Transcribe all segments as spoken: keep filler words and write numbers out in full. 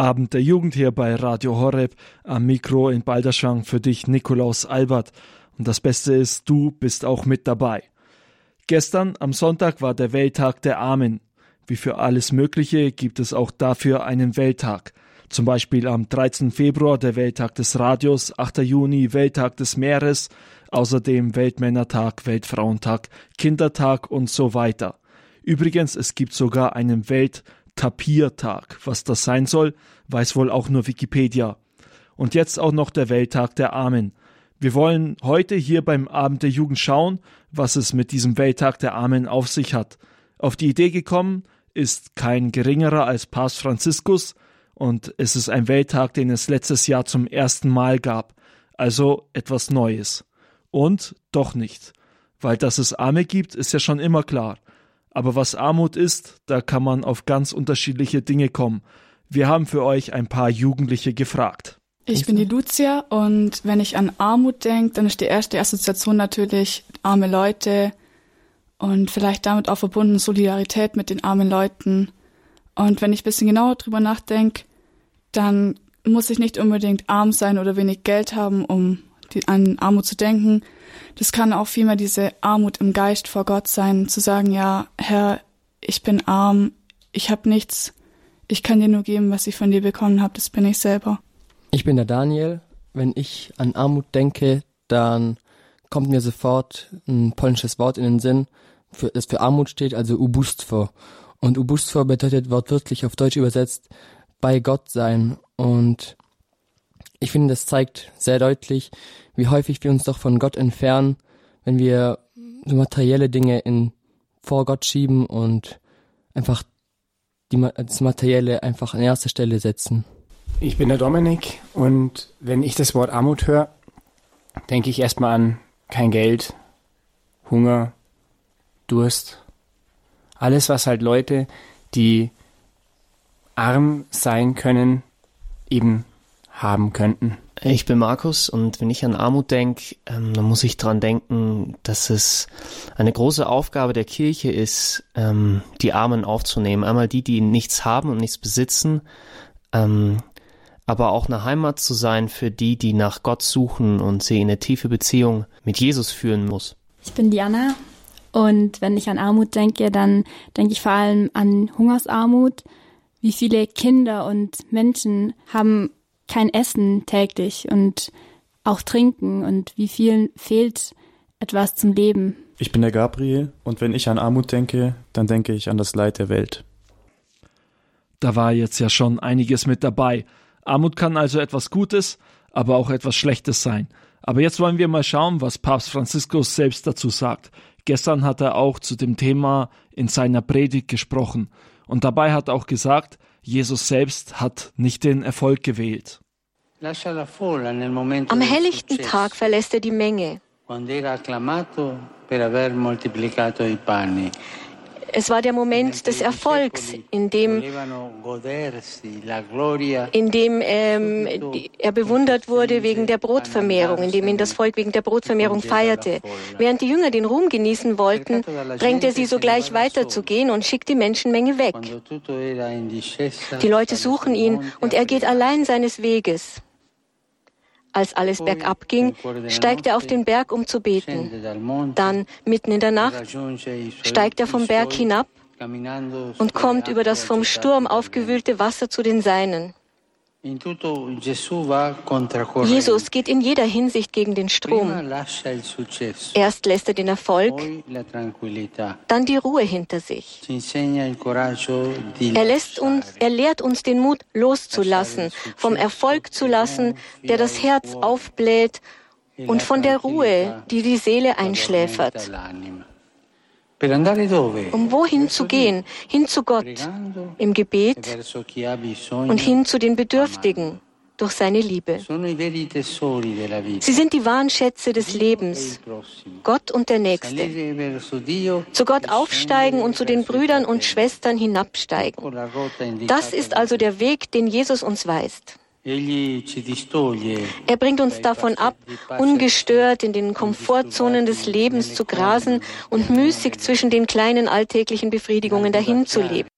Abend der Jugend hier bei Radio Horeb, am Mikro in Balderschwang für dich Nikolaus Albert. Und das Beste ist, du bist auch mit dabei. Gestern am Sonntag war der Welttag der Armen. Wie für alles Mögliche gibt es auch dafür einen Welttag. Zum Beispiel am dreizehnten Februar der Welttag des Radios, achten Juni Welttag des Meeres, außerdem Weltmännertag, Weltfrauentag, Kindertag und so weiter. Übrigens, es gibt sogar einen Welt Tapirtag. Was das sein soll, weiß wohl auch nur Wikipedia. Und jetzt auch noch der Welttag der Armen. Wir wollen heute hier beim Abend der Jugend schauen, was es mit diesem Welttag der Armen auf sich hat. Auf die Idee gekommen ist kein geringerer als Papst Franziskus, und es ist ein Welttag, den es letztes Jahr zum ersten Mal gab. Also etwas Neues. Und doch nicht. Weil dass es Arme gibt, ist ja schon immer klar. Aber was Armut ist, da kann man auf ganz unterschiedliche Dinge kommen. Wir haben für euch ein paar Jugendliche gefragt. Ich bin die Lucia, und wenn ich an Armut denke, dann ist die erste Assoziation natürlich arme Leute und vielleicht damit auch verbunden Solidarität mit den armen Leuten. Und wenn ich ein bisschen genauer drüber nachdenke, dann muss ich nicht unbedingt arm sein oder wenig Geld haben, um die, an Armut zu denken. Das kann auch vielmehr diese Armut im Geist vor Gott sein, zu sagen, ja, Herr, ich bin arm, ich habe nichts, ich kann dir nur geben, was ich von dir bekommen habe, das bin ich selber. Ich bin der Daniel. Wenn ich an Armut denke, dann kommt mir sofort ein polnisches Wort in den Sinn, für, das für Armut steht, also Ubóstwo. Und Ubóstwo bedeutet wortwörtlich auf Deutsch übersetzt, bei Gott sein. Und ich finde, das zeigt sehr deutlich, wie häufig wir uns doch von Gott entfernen, wenn wir so materielle Dinge in, vor Gott schieben und einfach die, das Materielle einfach an erste Stelle setzen. Ich bin der Dominik, und wenn ich das Wort Armut höre, denke ich erstmal an kein Geld, Hunger, Durst. Alles, was halt Leute, die arm sein können, eben haben könnten. Ich bin Markus, und wenn ich an Armut denke, ähm, dann muss ich dran denken, dass es eine große Aufgabe der Kirche ist, ähm, die Armen aufzunehmen. Einmal die, die nichts haben und nichts besitzen, ähm, aber auch eine Heimat zu sein für die, die nach Gott suchen und sie in eine tiefe Beziehung mit Jesus führen muss. Ich bin Diana, und wenn ich an Armut denke, dann denke ich vor allem an Hungersarmut. Wie viele Kinder und Menschen haben kein Essen täglich und auch Trinken, und wie vielen fehlt etwas zum Leben. Ich bin der Gabriel, und wenn ich an Armut denke, dann denke ich an das Leid der Welt. Da war jetzt ja schon einiges mit dabei. Armut kann also etwas Gutes, aber auch etwas Schlechtes sein. Aber jetzt wollen wir mal schauen, was Papst Franziskus selbst dazu sagt. Gestern hat er auch zu dem Thema in seiner Predigt gesprochen, und dabei hat er auch gesagt, Jesus selbst hat nicht den Erfolg gewählt. Am helllichten Tag verlässt er die Menge. Es war der Moment des Erfolgs, in dem, in dem ähm, er bewundert wurde wegen der Brotvermehrung, in dem ihn das Volk wegen der Brotvermehrung feierte. Während die Jünger den Ruhm genießen wollten, drängte er sie sogleich weiterzugehen und schickt die Menschenmenge weg. Die Leute suchen ihn, und er geht allein seines Weges. Als alles bergab ging, steigt er auf den Berg, um zu beten. Dann, mitten in der Nacht, steigt er vom Berg hinab und kommt über das vom Sturm aufgewühlte Wasser zu den Seinen. Jesus geht in jeder Hinsicht gegen den Strom. Erst lässt er den Erfolg, dann die Ruhe hinter sich. Er lässt uns, er lehrt uns den Mut loszulassen, vom Erfolg zu lassen, der das Herz aufbläht, und von der Ruhe, die die Seele einschläfert. Um wohin zu gehen? Hin zu Gott, im Gebet und hin zu den Bedürftigen durch seine Liebe. Sie sind die wahren Schätze des Lebens, Gott und der Nächste. Zu Gott aufsteigen und zu den Brüdern und Schwestern hinabsteigen. Das ist also der Weg, den Jesus uns weist. Er bringt uns davon ab, ungestört in den Komfortzonen des Lebens zu grasen und müßig zwischen den kleinen alltäglichen Befriedigungen dahin zu leben.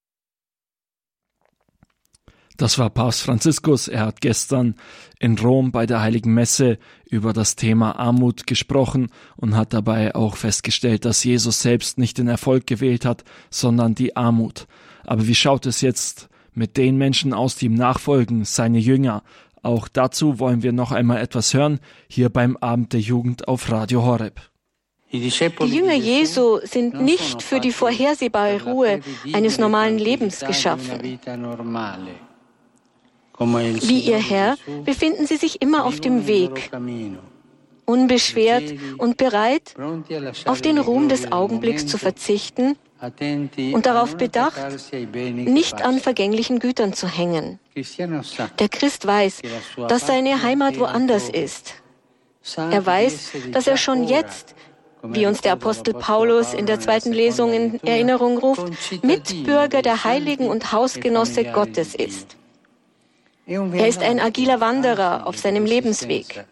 Das war Papst Franziskus. Er hat gestern in Rom bei der Heiligen Messe über das Thema Armut gesprochen und hat dabei auch festgestellt, dass Jesus selbst nicht den Erfolg gewählt hat, sondern die Armut. Aber wie schaut es jetzt mit den Menschen aus, die ihm nachfolgen, seine Jünger? Auch dazu wollen wir noch einmal etwas hören, hier beim Abend der Jugend auf Radio Horeb. Die Jünger Jesu sind nicht für die vorhersehbare Ruhe eines normalen Lebens geschaffen. Wie ihr Herr befinden sie sich immer auf dem Weg, unbeschwert und bereit, auf den Ruhm des Augenblicks zu verzichten und darauf bedacht, nicht an vergänglichen Gütern zu hängen. Der Christ weiß, dass seine Heimat woanders ist. Er weiß, dass er schon jetzt, wie uns der Apostel Paulus in der zweiten Lesung in Erinnerung ruft, Mitbürger der Heiligen und Hausgenosse Gottes ist. Er ist ein agiler Wanderer auf seinem Lebensweg.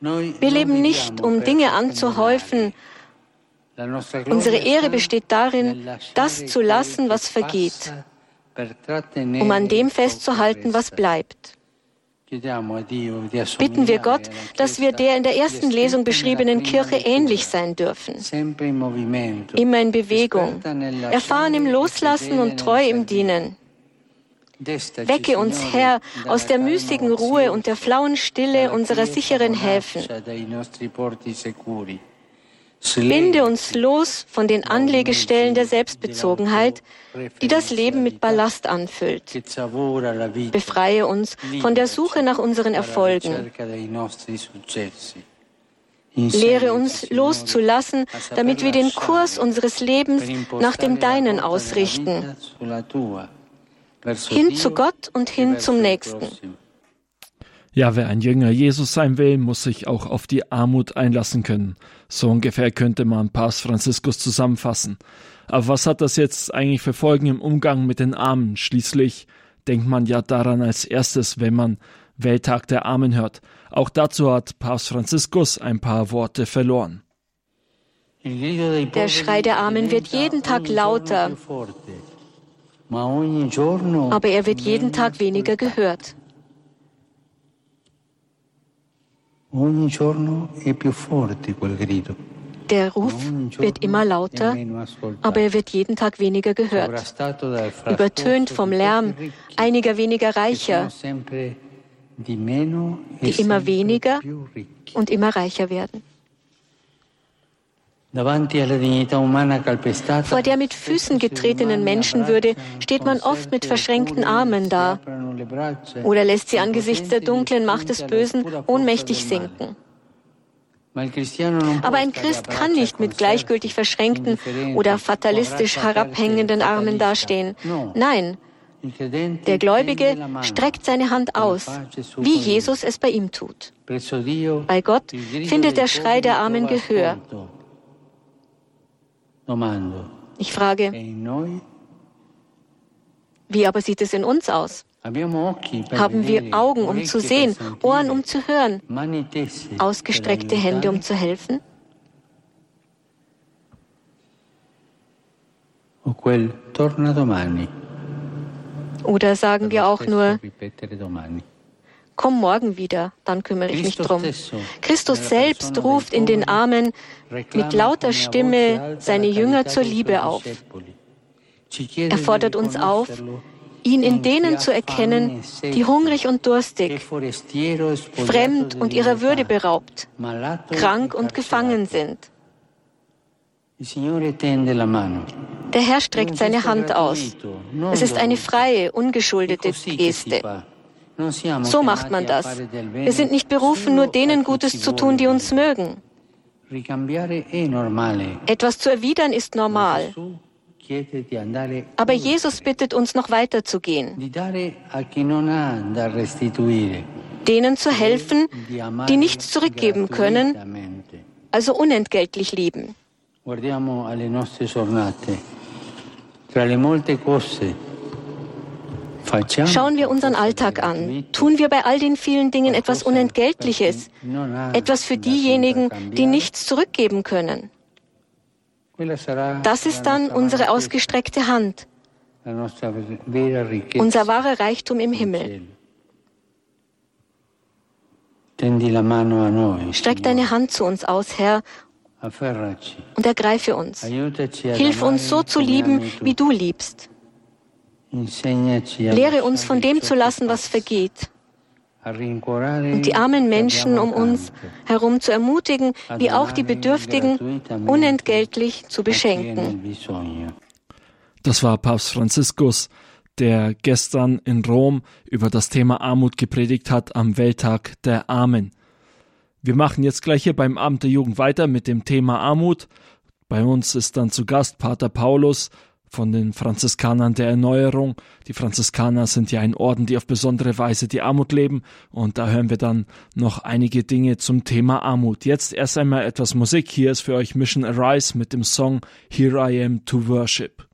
Wir leben nicht, um Dinge anzuhäufen. Unsere Ehre besteht darin, das zu lassen, was vergeht, um an dem festzuhalten, was bleibt. Bitten wir Gott, dass wir der in der ersten Lesung beschriebenen Kirche ähnlich sein dürfen. Immer in Bewegung, erfahren im Loslassen und treu im Dienen. Wecke uns, Herr, aus der müßigen Ruhe und der flauen Stille unserer sicheren Häfen. Binde uns los von den Anlegestellen der Selbstbezogenheit, die das Leben mit Ballast anfüllt. Befreie uns von der Suche nach unseren Erfolgen. Lehre uns, loszulassen, damit wir den Kurs unseres Lebens nach dem Deinen ausrichten. Hin zu Gott und hin zum Nächsten. Ja, wer ein Jünger Jesus sein will, muss sich auch auf die Armut einlassen können. So ungefähr könnte man Papst Franziskus zusammenfassen. Aber was hat das jetzt eigentlich für Folgen im Umgang mit den Armen? Schließlich denkt man ja daran als erstes, wenn man Welttag der Armen hört. Auch dazu hat Papst Franziskus ein paar Worte verloren. Der Schrei der Armen wird jeden Tag lauter, aber er wird jeden Tag weniger gehört. Der Ruf wird immer lauter, aber er wird jeden Tag weniger gehört. Übertönt vom Lärm einiger weniger Reicher, die immer weniger und immer reicher werden. Vor der mit Füßen getretenen Menschenwürde steht man oft mit verschränkten Armen da oder lässt sie angesichts der dunklen Macht des Bösen ohnmächtig sinken. Aber ein Christ kann nicht mit gleichgültig verschränkten oder fatalistisch herabhängenden Armen dastehen. Nein, der Gläubige streckt seine Hand aus, wie Jesus es bei ihm tut. Bei Gott findet der Schrei der Armen Gehör. Ich frage, wie aber sieht es in uns aus? Haben wir Augen, um zu sehen, Ohren, um zu hören, ausgestreckte Hände, um zu helfen? Oder sagen wir auch nur, komm morgen wieder, dann kümmere ich mich drum. Christus selbst ruft in den Armen mit lauter Stimme seine Jünger zur Liebe auf. Er fordert uns auf, ihn in denen zu erkennen, die hungrig und durstig, fremd und ihrer Würde beraubt, krank und gefangen sind. Der Herr streckt seine Hand aus. Es ist eine freie, ungeschuldete Geste. So macht man das. Wir sind nicht berufen, nur denen Gutes zu tun, die uns mögen. Etwas zu erwidern ist normal. Aber Jesus bittet uns, noch weiter zu gehen. Denen zu helfen, die nichts zurückgeben können, also unentgeltlich lieben. Schauen wir unseren Alltag an. Tun wir bei all den vielen Dingen etwas Unentgeltliches, etwas für diejenigen, die nichts zurückgeben können. Das ist dann unsere ausgestreckte Hand, unser wahrer Reichtum im Himmel. Streck deine Hand zu uns aus, Herr, und ergreife uns. Hilf uns, so zu lieben, wie du liebst. Lehre uns, von dem zu lassen, was vergeht. Und die armen Menschen um uns herum zu ermutigen, wie auch die Bedürftigen unentgeltlich zu beschenken. Das war Papst Franziskus, der gestern in Rom über das Thema Armut gepredigt hat am Welttag der Armen. Wir machen jetzt gleich hier beim Abend der Jugend weiter mit dem Thema Armut. Bei uns ist dann zu Gast Pater Paulus von den Franziskanern der Erneuerung. Die Franziskaner sind ja ein Orden, die auf besondere Weise die Armut leben. Und da hören wir dann noch einige Dinge zum Thema Armut. Jetzt erst einmal etwas Musik. Hier ist für euch Mission Arise mit dem Song Here I Am to Worship.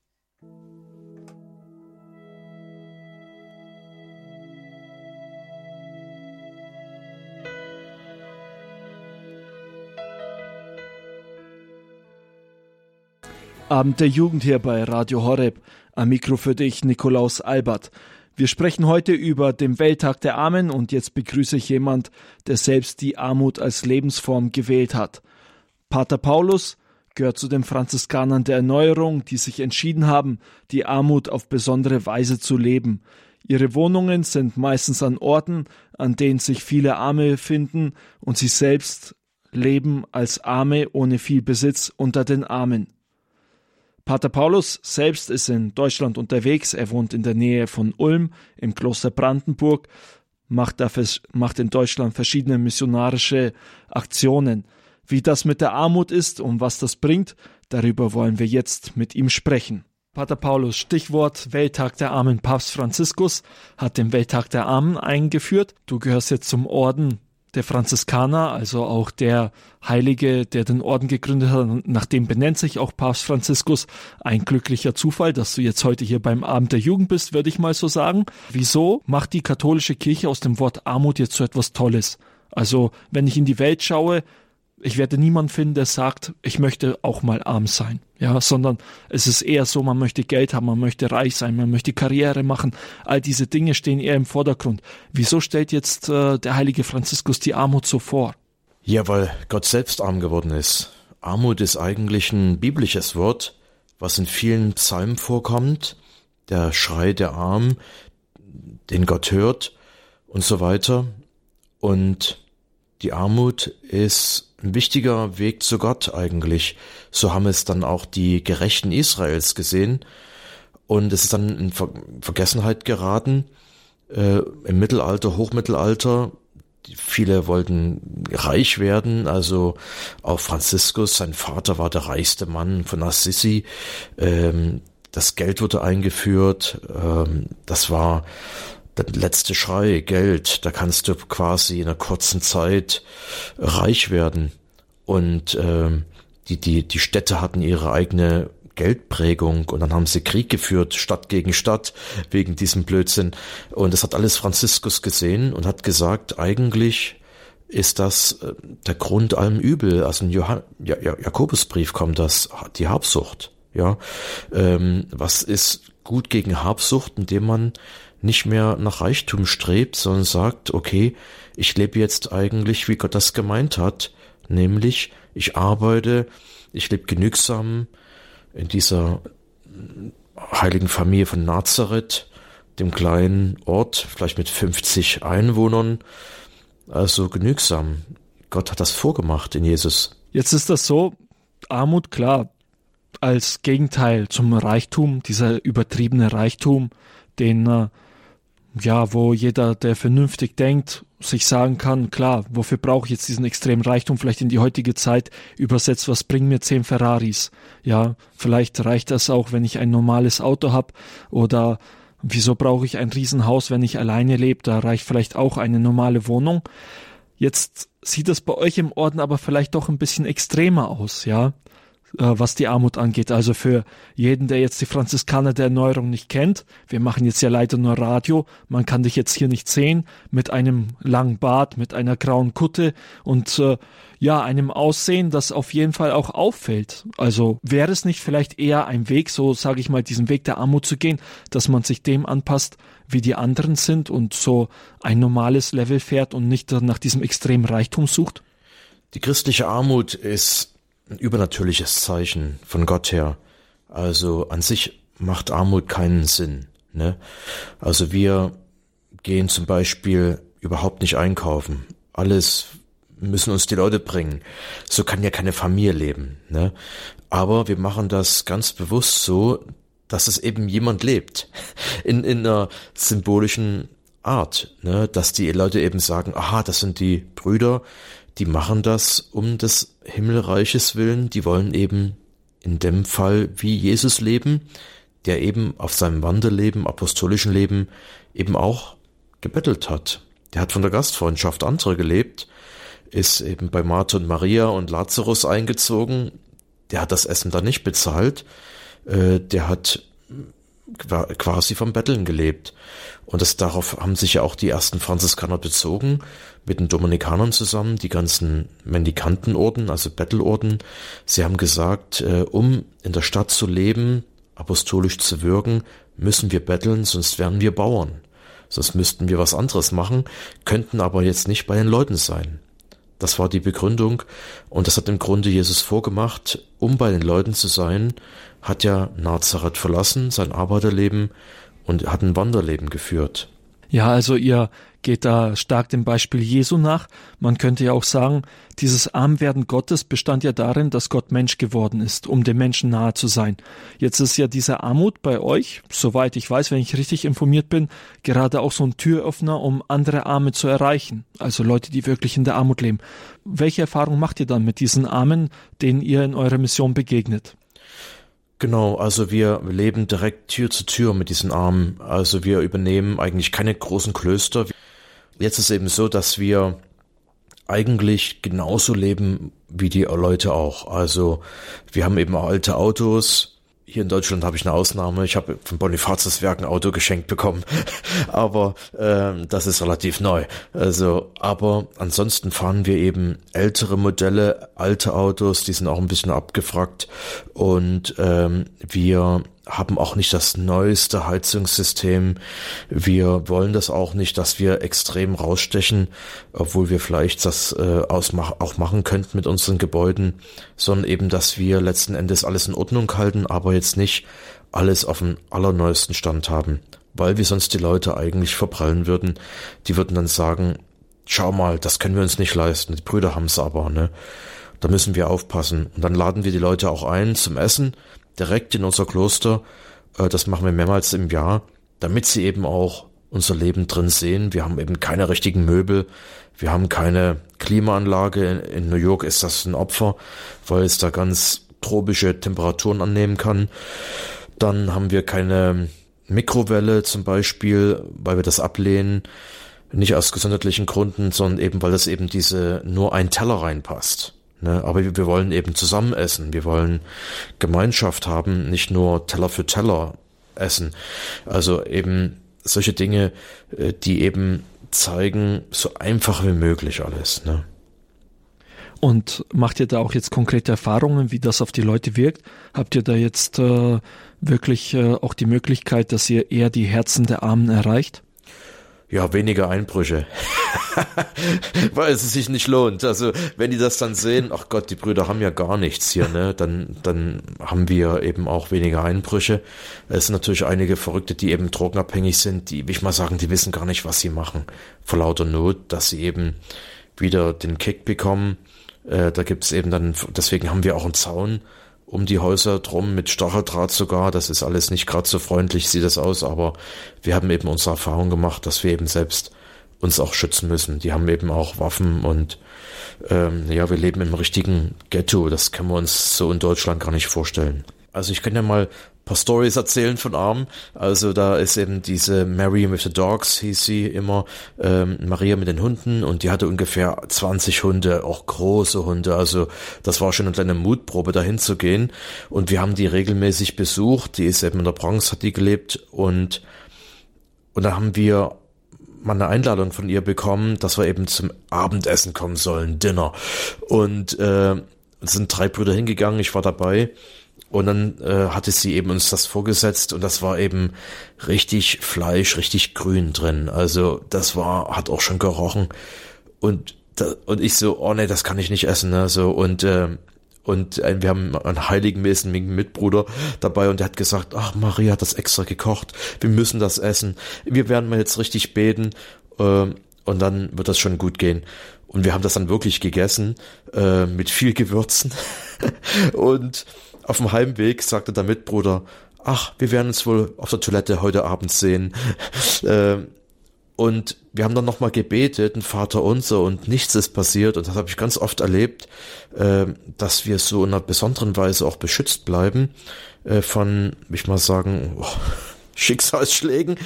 Abend der Jugend hier bei Radio Horeb. Am Mikro für dich, Nikolaus Albert. Wir sprechen heute über den Welttag der Armen und jetzt begrüße ich jemand, der selbst die Armut als Lebensform gewählt hat. Pater Paulus gehört zu den Franziskanern der Erneuerung, die sich entschieden haben, die Armut auf besondere Weise zu leben. Ihre Wohnungen sind meistens an Orten, an denen sich viele Arme finden und sie selbst leben als Arme ohne viel Besitz unter den Armen. Pater Paulus selbst ist in Deutschland unterwegs. Er wohnt in der Nähe von Ulm im Kloster Brandenburg, macht, dafür, macht in Deutschland verschiedene missionarische Aktionen. Wie das mit der Armut ist und was das bringt, darüber wollen wir jetzt mit ihm sprechen. Pater Paulus, Stichwort Welttag der Armen. Papst Franziskus hat den Welttag der Armen eingeführt. Du gehörst jetzt zum Orden der Franziskaner, also auch der Heilige, der den Orden gegründet hat, nach dem benennt sich auch Papst Franziskus. Ein glücklicher Zufall, dass du jetzt heute hier beim Abend der Jugend bist, würde ich mal so sagen. Wieso macht die katholische Kirche aus dem Wort Armut jetzt so etwas Tolles? Also, wenn ich in die Welt schaue, ich werde niemanden finden, der sagt, ich möchte auch mal arm sein. Ja, sondern es ist eher so, man möchte Geld haben, man möchte reich sein, man möchte Karriere machen. All diese Dinge stehen eher im Vordergrund. Wieso stellt jetzt äh, der heilige Franziskus die Armut so vor? Ja, weil Gott selbst arm geworden ist. Armut ist eigentlich ein biblisches Wort, was in vielen Psalmen vorkommt. Der Schrei der Armen, den Gott hört und so weiter. Und die Armut ist ein wichtiger Weg zu Gott eigentlich. So haben es dann auch die Gerechten Israels gesehen. Und es ist dann in Ver- Vergessenheit geraten. Äh, im Mittelalter, Hochmittelalter. Viele wollten reich werden. Also auch Franziskus, sein Vater war der reichste Mann von Assisi. Ähm, das Geld wurde eingeführt. Ähm, das war der letzte Schrei, Geld, da kannst du quasi in einer kurzen Zeit reich werden. Und ähm, die, die, die Städte hatten ihre eigene Geldprägung und dann haben sie Krieg geführt, Stadt gegen Stadt, wegen diesem Blödsinn. Und das hat alles Franziskus gesehen und hat gesagt, eigentlich ist das der Grund allem Übel. Also im Johann- ja, ja, Jakobusbrief kommt das, die Habsucht. Ja, ähm, was ist gut gegen Habsucht, indem man nicht mehr nach Reichtum strebt, sondern sagt, okay, ich lebe jetzt eigentlich, wie Gott das gemeint hat, nämlich ich arbeite, ich lebe genügsam in dieser heiligen Familie von Nazareth, dem kleinen Ort, vielleicht mit fünfzig Einwohnern, also genügsam. Gott hat das vorgemacht in Jesus. Jetzt ist das so, Armut, klar, als Gegenteil zum Reichtum, dieser übertriebene Reichtum, den ja, wo jeder, der vernünftig denkt, sich sagen kann, klar, wofür brauche ich jetzt diesen extremen Reichtum, vielleicht in die heutige Zeit übersetzt, was bringen mir zehn Ferraris? Ja, vielleicht reicht das auch, wenn ich ein normales Auto habe, oder wieso brauche ich ein Riesenhaus, wenn ich alleine lebe, da reicht vielleicht auch eine normale Wohnung. Jetzt sieht das bei euch im Orden aber vielleicht doch ein bisschen extremer aus, ja. was die Armut angeht. Also für jeden, der jetzt die Franziskaner der Erneuerung nicht kennt, wir machen jetzt ja leider nur Radio, man kann dich jetzt hier nicht sehen, mit einem langen Bart, mit einer grauen Kutte und äh, ja, einem Aussehen, das auf jeden Fall auch auffällt. Also wäre es nicht vielleicht eher ein Weg, so sage ich mal, diesen Weg der Armut zu gehen, dass man sich dem anpasst, wie die anderen sind und so ein normales Level fährt und nicht nach diesem extremen Reichtum sucht? Die christliche Armut ist ein übernatürliches Zeichen von Gott her. Also an sich macht Armut keinen Sinn, ne? Also wir gehen zum Beispiel überhaupt nicht einkaufen. Alles müssen uns die Leute bringen. So kann ja keine Familie leben, ne? Aber wir machen das ganz bewusst so, dass es eben jemand lebt. In, in einer symbolischen Art, ne? Dass die Leute eben sagen, aha, das sind die Brüder, die machen das um des Himmelreiches willen, die wollen eben in dem Fall wie Jesus leben, der eben auf seinem Wandelleben, apostolischen Leben eben auch gebettelt hat. Der hat von der Gastfreundschaft anderer gelebt, ist eben bei Martha und Maria und Lazarus eingezogen, der hat das Essen dann nicht bezahlt, der hat quasi vom Betteln gelebt. Und das, darauf haben sich ja auch die ersten Franziskaner bezogen, mit den Dominikanern zusammen, die ganzen Mendikantenorden, also Bettelorden. Sie haben gesagt, äh, um in der Stadt zu leben, apostolisch zu wirken, müssen wir betteln, sonst wären wir Bauern. Sonst müssten wir was anderes machen, könnten aber jetzt nicht bei den Leuten sein. Das war die Begründung und das hat im Grunde Jesus vorgemacht, um bei den Leuten zu sein, hat ja Nazareth verlassen, sein Arbeiterleben und hat ein Wanderleben geführt. Ja, also ihr geht da stark dem Beispiel Jesu nach. Man könnte ja auch sagen, dieses Armwerden Gottes bestand ja darin, dass Gott Mensch geworden ist, um dem Menschen nahe zu sein. Jetzt ist ja diese Armut bei euch, soweit ich weiß, wenn ich richtig informiert bin, gerade auch so ein Türöffner, um andere Arme zu erreichen. Also Leute, die wirklich in der Armut leben. Welche Erfahrung macht ihr dann mit diesen Armen, denen ihr in eurer Mission begegnet? Genau, also wir leben direkt Tür zu Tür mit diesen Armen. Also wir übernehmen eigentlich keine großen Klöster. Jetzt ist es eben so, dass wir eigentlich genauso leben wie die Leute auch. Also wir haben eben alte Autos. Hier in Deutschland habe ich eine Ausnahme. Ich habe von Bonifatiuswerk ein Auto geschenkt bekommen. aber äh, das ist relativ neu. Also, aber ansonsten fahren wir eben ältere Modelle, alte Autos. Die sind auch ein bisschen abgefragt. Und ähm, wir haben auch nicht das neueste Heizungssystem. Wir wollen das auch nicht, dass wir extrem rausstechen, obwohl wir vielleicht das äh, ausmach- auch machen könnten mit unseren Gebäuden, sondern eben, dass wir letzten Endes alles in Ordnung halten, aber jetzt nicht alles auf dem allerneuesten Stand haben, weil wir sonst die Leute eigentlich verprallen würden. Die würden dann sagen, schau mal, das können wir uns nicht leisten, die Brüder haben es aber, ne? Da müssen wir aufpassen. Und dann laden wir die Leute auch ein zum Essen, direkt in unser Kloster, das machen wir mehrmals im Jahr, damit sie eben auch unser Leben drin sehen. Wir haben eben keine richtigen Möbel, wir haben keine Klimaanlage. In New York ist das ein Opfer, weil es da ganz tropische Temperaturen annehmen kann. Dann haben wir keine Mikrowelle zum Beispiel, weil wir das ablehnen, nicht aus gesundheitlichen Gründen, sondern eben, weil das eben diese nur ein Teller reinpasst. Ne, aber wir wollen eben zusammen essen, wir wollen Gemeinschaft haben, nicht nur Teller für Teller essen. Also eben solche Dinge, die eben zeigen, so einfach wie möglich alles. Ne? Und macht ihr da auch jetzt konkrete Erfahrungen, wie das auf die Leute wirkt? Habt ihr da jetzt äh, wirklich äh, auch die Möglichkeit, dass ihr eher die Herzen der Armen erreicht? Ja, weniger Einbrüche, weil es sich nicht lohnt. Also wenn die das dann sehen, ach Gott, die Brüder haben ja gar nichts hier, ne? Dann dann haben wir eben auch weniger Einbrüche. Es sind natürlich einige Verrückte, die eben drogenabhängig sind, die, will ich mal sagen, die wissen gar nicht, was sie machen. Vor lauter Not, dass sie eben wieder den Kick bekommen. Äh, da gibt's eben dann, deswegen haben wir auch einen Zaun um die Häuser drum, mit Stacheldraht sogar, das ist alles nicht gerade so freundlich, sieht das aus, aber wir haben eben unsere Erfahrung gemacht, dass wir eben selbst uns auch schützen müssen. Die haben eben auch Waffen und ähm, ja, wir leben im richtigen Ghetto, das können wir uns so in Deutschland gar nicht vorstellen. Also ich kann ja mal ein paar Stories erzählen von Armen. Also da ist eben diese Mary with the Dogs, hieß sie immer, ähm, Maria mit den Hunden, und die hatte ungefähr zwanzig Hunde, auch große Hunde. Also das war schon eine kleine Mutprobe, dahin zu gehen, und wir haben die regelmäßig besucht. Die ist eben in der Bronx, hat die gelebt, und und da haben wir mal eine Einladung von ihr bekommen, dass wir eben zum Abendessen kommen sollen, Dinner. Und äh, sind drei Brüder hingegangen, ich war dabei, und dann äh, hatte sie eben uns das vorgesetzt, und das war eben richtig Fleisch, richtig grün drin. Also das war, hat auch schon gerochen, und da, und ich so, oh nee, das kann ich nicht essen, ne, so, und äh, und wir haben einen heiligenmäßigen Mitbruder dabei, und der hat gesagt, ach, Maria hat das extra gekocht, wir müssen das essen, wir werden mal jetzt richtig beten, äh, und dann wird das schon gut gehen. Und wir haben das dann wirklich gegessen, äh, mit viel Gewürzen. Und auf dem Heimweg sagte der Mitbruder, ach, wir werden uns wohl auf der Toilette heute Abend sehen. äh, Und wir haben dann nochmal gebetet, ein Vater unser, und nichts ist passiert. Und das habe ich ganz oft erlebt, dass wir so in einer besonderen Weise auch beschützt bleiben von, ich mal sagen, oh, Schicksalsschlägen.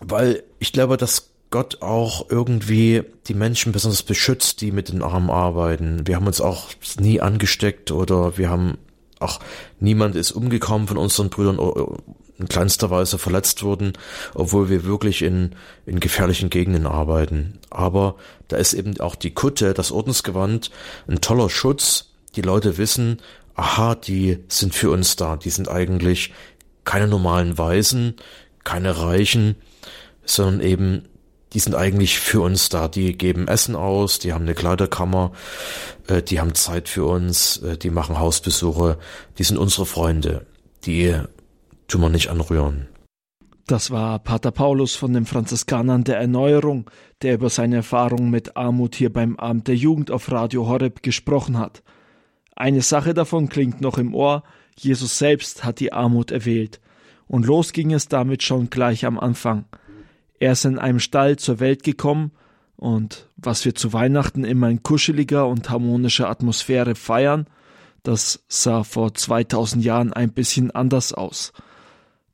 Weil ich glaube, dass Gott auch irgendwie die Menschen besonders beschützt, die mit den Armen arbeiten. Wir haben uns auch nie angesteckt, oder wir haben auch, niemand ist umgekommen von unseren Brüdern, in kleinster Weise verletzt wurden, obwohl wir wirklich in in gefährlichen Gegenden arbeiten. Aber da ist eben auch die Kutte, das Ordensgewand, ein toller Schutz. Die Leute wissen, aha, die sind für uns da. Die sind eigentlich keine normalen Waisen, keine Reichen, sondern eben, die sind eigentlich für uns da. Die geben Essen aus, die haben eine Kleiderkammer, die haben Zeit für uns, die machen Hausbesuche, die sind unsere Freunde. Die tun wir nicht anrühren. Das war Pater Paulus von den Franziskanern der Erneuerung, der über seine Erfahrungen mit Armut hier beim Abend der Jugend auf Radio Horeb gesprochen hat. Eine Sache davon klingt noch im Ohr, Jesus selbst hat die Armut erwählt. Und los ging es damit schon gleich am Anfang. Er ist in einem Stall zur Welt gekommen, und was wir zu Weihnachten immer in kuscheliger und harmonischer Atmosphäre feiern, das sah vor zweitausend Jahren ein bisschen anders aus.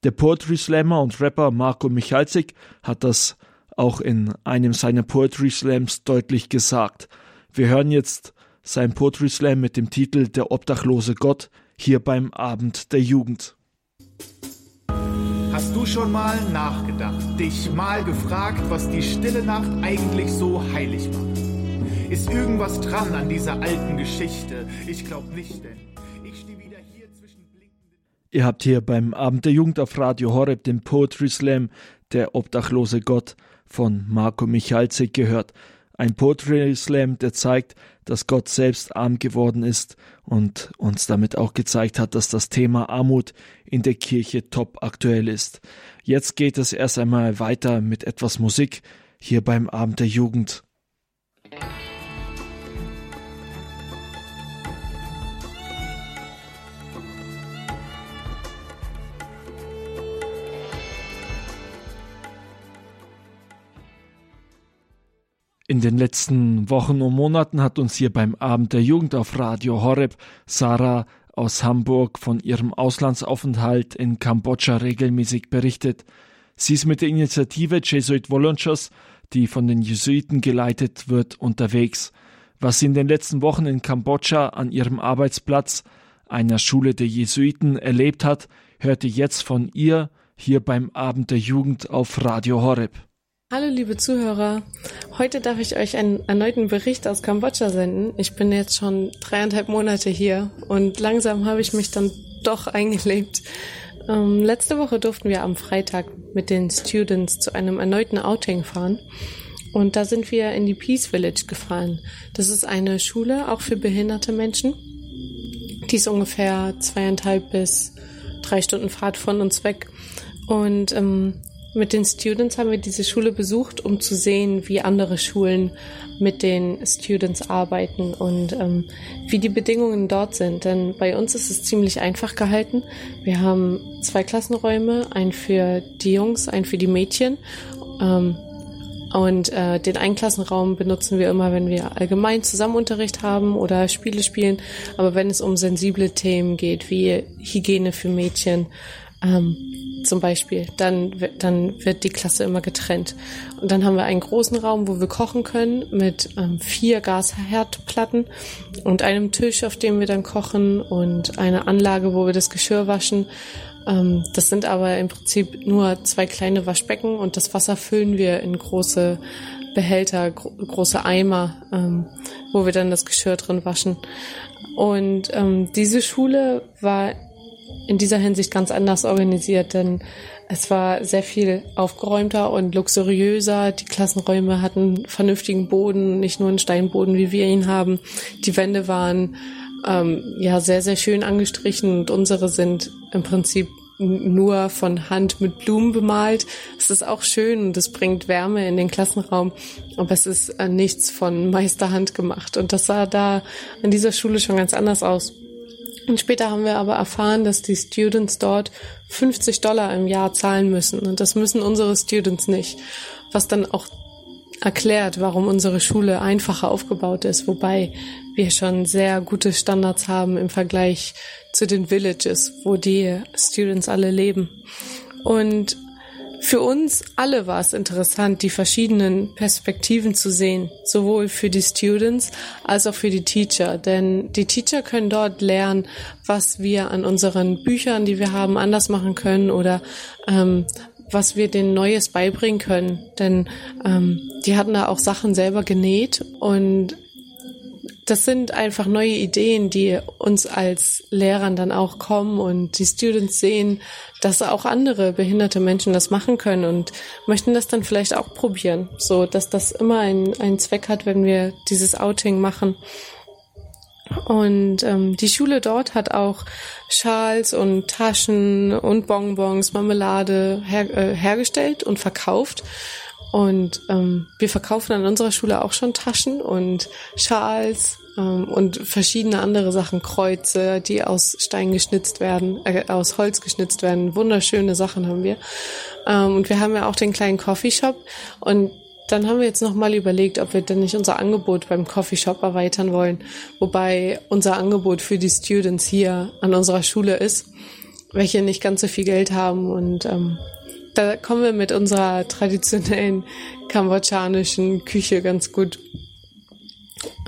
Der Poetry Slammer und Rapper Marco Michalczyk hat das auch in einem seiner Poetry Slams deutlich gesagt. Wir hören jetzt sein Poetry Slam mit dem Titel Der obdachlose Gott hier beim Abend der Jugend. Hast du schon mal nachgedacht, dich mal gefragt, was die stille Nacht eigentlich so heilig macht? Ist irgendwas dran an dieser alten Geschichte? Ich glaube nicht, denn ich stehe wieder hier. Ihr habt hier beim Abend der Jugend auf Radio Horeb den Poetry Slam Der obdachlose Gott von Marco Michalczyk gehört. Ein Poetry Slam, der zeigt, dass Gott selbst arm geworden ist und uns damit auch gezeigt hat, dass das Thema Armut in der Kirche top aktuell ist. Jetzt geht es erst einmal weiter mit etwas Musik hier beim Abend der Jugend. In den letzten Wochen und Monaten hat uns hier beim Abend der Jugend auf Radio Horeb Sarah aus Hamburg von ihrem Auslandsaufenthalt in Kambodscha regelmäßig berichtet. Sie ist mit der Initiative Jesuit Volunteers, die von den Jesuiten geleitet wird, unterwegs. Was sie in den letzten Wochen in Kambodscha an ihrem Arbeitsplatz, einer Schule der Jesuiten, erlebt hat, hört ihr jetzt von ihr hier beim Abend der Jugend auf Radio Horeb. Hallo liebe Zuhörer, heute darf ich euch einen erneuten Bericht aus Kambodscha senden. Ich bin jetzt schon dreieinhalb Monate hier und langsam habe ich mich dann doch eingelebt. Ähm, letzte Woche durften wir am Freitag mit den Students zu einem erneuten Outing fahren, und da sind wir in die Peace Village gefahren. Das ist eine Schule, auch für behinderte Menschen. Die ist ungefähr zweieinhalb bis drei Stunden Fahrt von uns weg, und ähm, mit den Students haben wir diese Schule besucht, um zu sehen, wie andere Schulen mit den Students arbeiten und ähm, wie die Bedingungen dort sind. Denn bei uns ist es ziemlich einfach gehalten. Wir haben zwei Klassenräume, einen für die Jungs, einen für die Mädchen. Ähm, Und äh, den einen Klassenraum benutzen wir immer, wenn wir allgemein Zusammenunterricht haben oder Spiele spielen. Aber wenn es um sensible Themen geht, wie Hygiene für Mädchen ähm, zum Beispiel, dann, dann wird die Klasse immer getrennt. Und dann haben wir einen großen Raum, wo wir kochen können mit ähm, vier Gasherdplatten und einem Tisch, auf dem wir dann kochen und einer Anlage, wo wir das Geschirr waschen. Das sind aber im Prinzip nur zwei kleine Waschbecken und das Wasser füllen wir in große Behälter, gro- große Eimer, ähm, wo wir dann das Geschirr drin waschen. Und ähm, diese Schule war in dieser Hinsicht ganz anders organisiert, denn es war sehr viel aufgeräumter und luxuriöser. Die Klassenräume hatten vernünftigen Boden, nicht nur einen Steinboden, wie wir ihn haben. Die Wände waren Ähm, ja, sehr, sehr schön angestrichen und unsere sind im Prinzip n- nur von Hand mit Blumen bemalt. Es ist auch schön und es bringt Wärme in den Klassenraum, aber es ist äh, nichts von Meisterhand gemacht und das sah da an dieser Schule schon ganz anders aus. Und später haben wir aber erfahren, dass die Students dort fünfzig Dollar im Jahr zahlen müssen und das müssen unsere Students nicht, was dann auch erklärt, warum unsere Schule einfacher aufgebaut ist, wobei wir schon sehr gute Standards haben im Vergleich zu den Villages, wo die Students alle leben. Und für uns alle war es interessant, die verschiedenen Perspektiven zu sehen, sowohl für die Students als auch für die Teacher, denn die Teacher können dort lernen, was wir an unseren Büchern, die wir haben, anders machen können oder ähm, was wir denen Neues beibringen können, denn ähm, die hatten da auch Sachen selber genäht und das sind einfach neue Ideen, die uns als Lehrern dann auch kommen und die Students sehen, dass auch andere behinderte Menschen das machen können und möchten das dann vielleicht auch probieren, so dass das immer einen, einen Zweck hat, wenn wir dieses Outing machen. Und ähm, die Schule dort hat auch Schals und Taschen und Bonbons, Marmelade her, äh, hergestellt und verkauft. Und ähm, wir verkaufen an unserer Schule auch schon Taschen und Schals ähm, und verschiedene andere Sachen, Kreuze, die aus Stein geschnitzt werden, äh, aus Holz geschnitzt werden. Wunderschöne Sachen haben wir. Ähm, und wir haben ja auch den kleinen Coffeeshop und dann haben wir jetzt nochmal überlegt, ob wir denn nicht unser Angebot beim Coffeeshop erweitern wollen, wobei unser Angebot für die Students hier an unserer Schule ist, welche nicht ganz so viel Geld haben und ähm, da kommen wir mit unserer traditionellen kambodschanischen Küche ganz gut.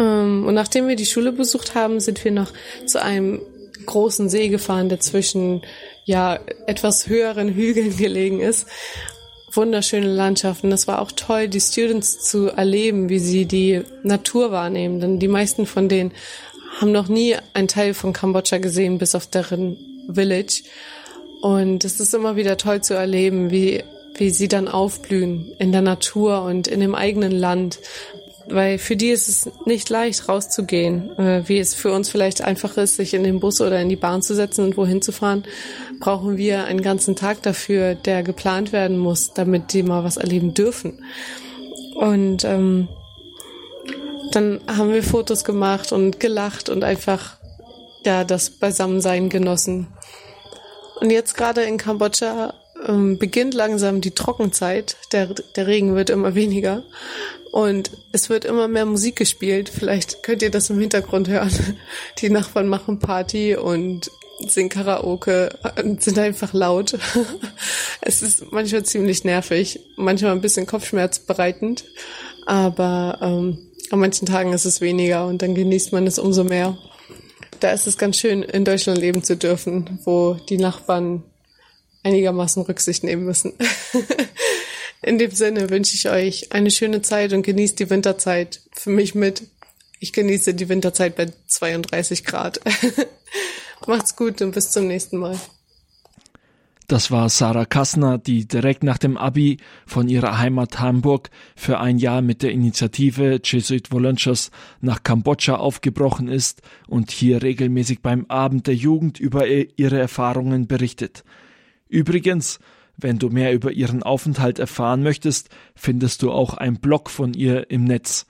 Ähm, und nachdem wir die Schule besucht haben, sind wir noch zu einem großen See gefahren, der zwischen ja etwas höheren Hügeln gelegen ist. Wunderschöne Landschaften. Das war auch toll, die Students zu erleben, wie sie die Natur wahrnehmen. Denn die meisten von denen haben noch nie einen Teil von Kambodscha gesehen, bis auf deren Village. Und es ist immer wieder toll zu erleben, wie, wie sie dann aufblühen in der Natur und in dem eigenen Land. Weil für die ist es nicht leicht, rauszugehen. Wie es für uns vielleicht einfach ist, sich in den Bus oder in die Bahn zu setzen und wohin zu fahren, brauchen wir einen ganzen Tag dafür, der geplant werden muss, damit die mal was erleben dürfen. Und ähm, dann haben wir Fotos gemacht und gelacht und einfach ja das Beisammensein genossen. Und jetzt gerade in Kambodscha ähm, beginnt langsam die Trockenzeit. Der, der Regen wird immer weniger. Und es wird immer mehr Musik gespielt. Vielleicht könnt ihr das im Hintergrund hören. Die Nachbarn machen Party und singen Karaoke und sind einfach laut. Es ist manchmal ziemlich nervig, manchmal ein bisschen kopfschmerzbereitend. Aber ähm, an manchen Tagen ist es weniger und dann genießt man es umso mehr. Da ist es ganz schön, in Deutschland leben zu dürfen, wo die Nachbarn einigermaßen Rücksicht nehmen müssen. In dem Sinne wünsche ich euch eine schöne Zeit und genießt die Winterzeit für mich mit. Ich genieße die Winterzeit bei zweiunddreißig Grad. Macht's gut und bis zum nächsten Mal. Das war Sarah Kassner, die direkt nach dem Abi von ihrer Heimat Hamburg für ein Jahr mit der Initiative Jesuit Volunteers nach Kambodscha aufgebrochen ist und hier regelmäßig beim Abend der Jugend über ihre Erfahrungen berichtet. Übrigens, wenn du mehr über ihren Aufenthalt erfahren möchtest, findest du auch einen Blog von ihr im Netz.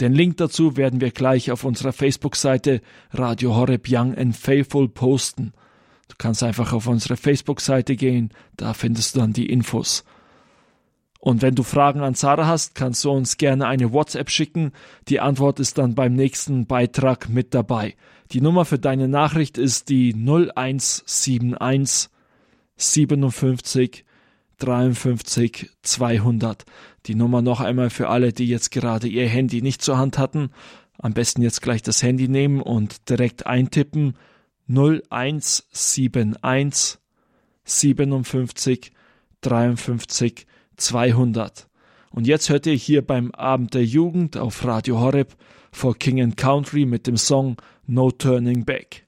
Den Link dazu werden wir gleich auf unserer Facebook-Seite Radio Horeb Young and Faithful posten. Du kannst einfach auf unsere Facebook-Seite gehen, da findest du dann die Infos. Und wenn du Fragen an Sarah hast, kannst du uns gerne eine WhatsApp schicken. Die Antwort ist dann beim nächsten Beitrag mit dabei. Die Nummer für deine Nachricht ist die null eins sieben eins siebenundfünfzig dreiundfünfzig zweihundert. Die Nummer noch einmal für alle, die jetzt gerade ihr Handy nicht zur Hand hatten. Am besten jetzt gleich das Handy nehmen und direkt eintippen. null eins sieben eins siebenundfünfzig dreiundfünfzig zweihundert. Und jetzt hört ihr hier beim Abend der Jugend auf Radio Horeb For King and Country mit dem Song No Turning Back.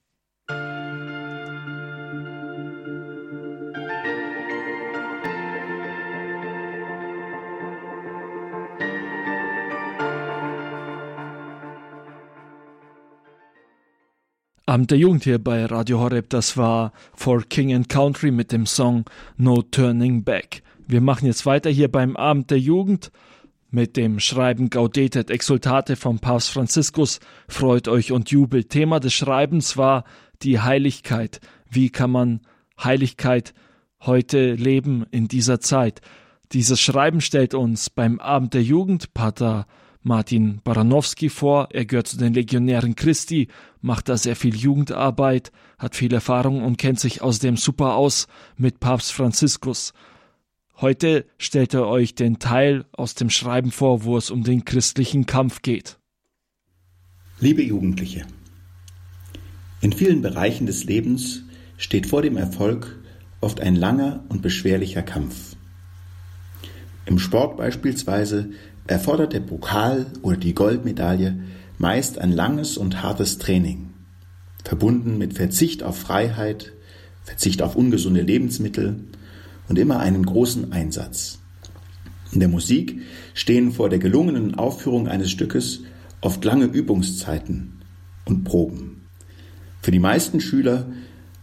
Abend der Jugend hier bei Radio Horeb, das war For King and Country mit dem Song No Turning Back. Wir machen jetzt weiter hier beim Abend der Jugend mit dem Schreiben Gaudete et Exsultate vom Papst Franziskus. Freut euch und jubelt. Thema des Schreibens war die Heiligkeit. Wie kann man Heiligkeit heute leben in dieser Zeit? Dieses Schreiben stellt uns beim Abend der Jugend Pater Martin Baranowski vor. Er gehört zu den Legionären Christi, macht da sehr viel Jugendarbeit, hat viel Erfahrung und kennt sich außerdem super aus mit Papst Franziskus. Heute stellt er euch den Teil aus dem Schreiben vor, wo es um den christlichen Kampf geht. Liebe Jugendliche, in vielen Bereichen des Lebens steht vor dem Erfolg oft ein langer und beschwerlicher Kampf. Im Sport beispielsweise erfordert der Pokal oder die Goldmedaille meist ein langes und hartes Training, verbunden mit Verzicht auf Freiheit, Verzicht auf ungesunde Lebensmittel und immer einen großen Einsatz. In der Musik stehen vor der gelungenen Aufführung eines Stückes oft lange Übungszeiten und Proben. Für die meisten Schüler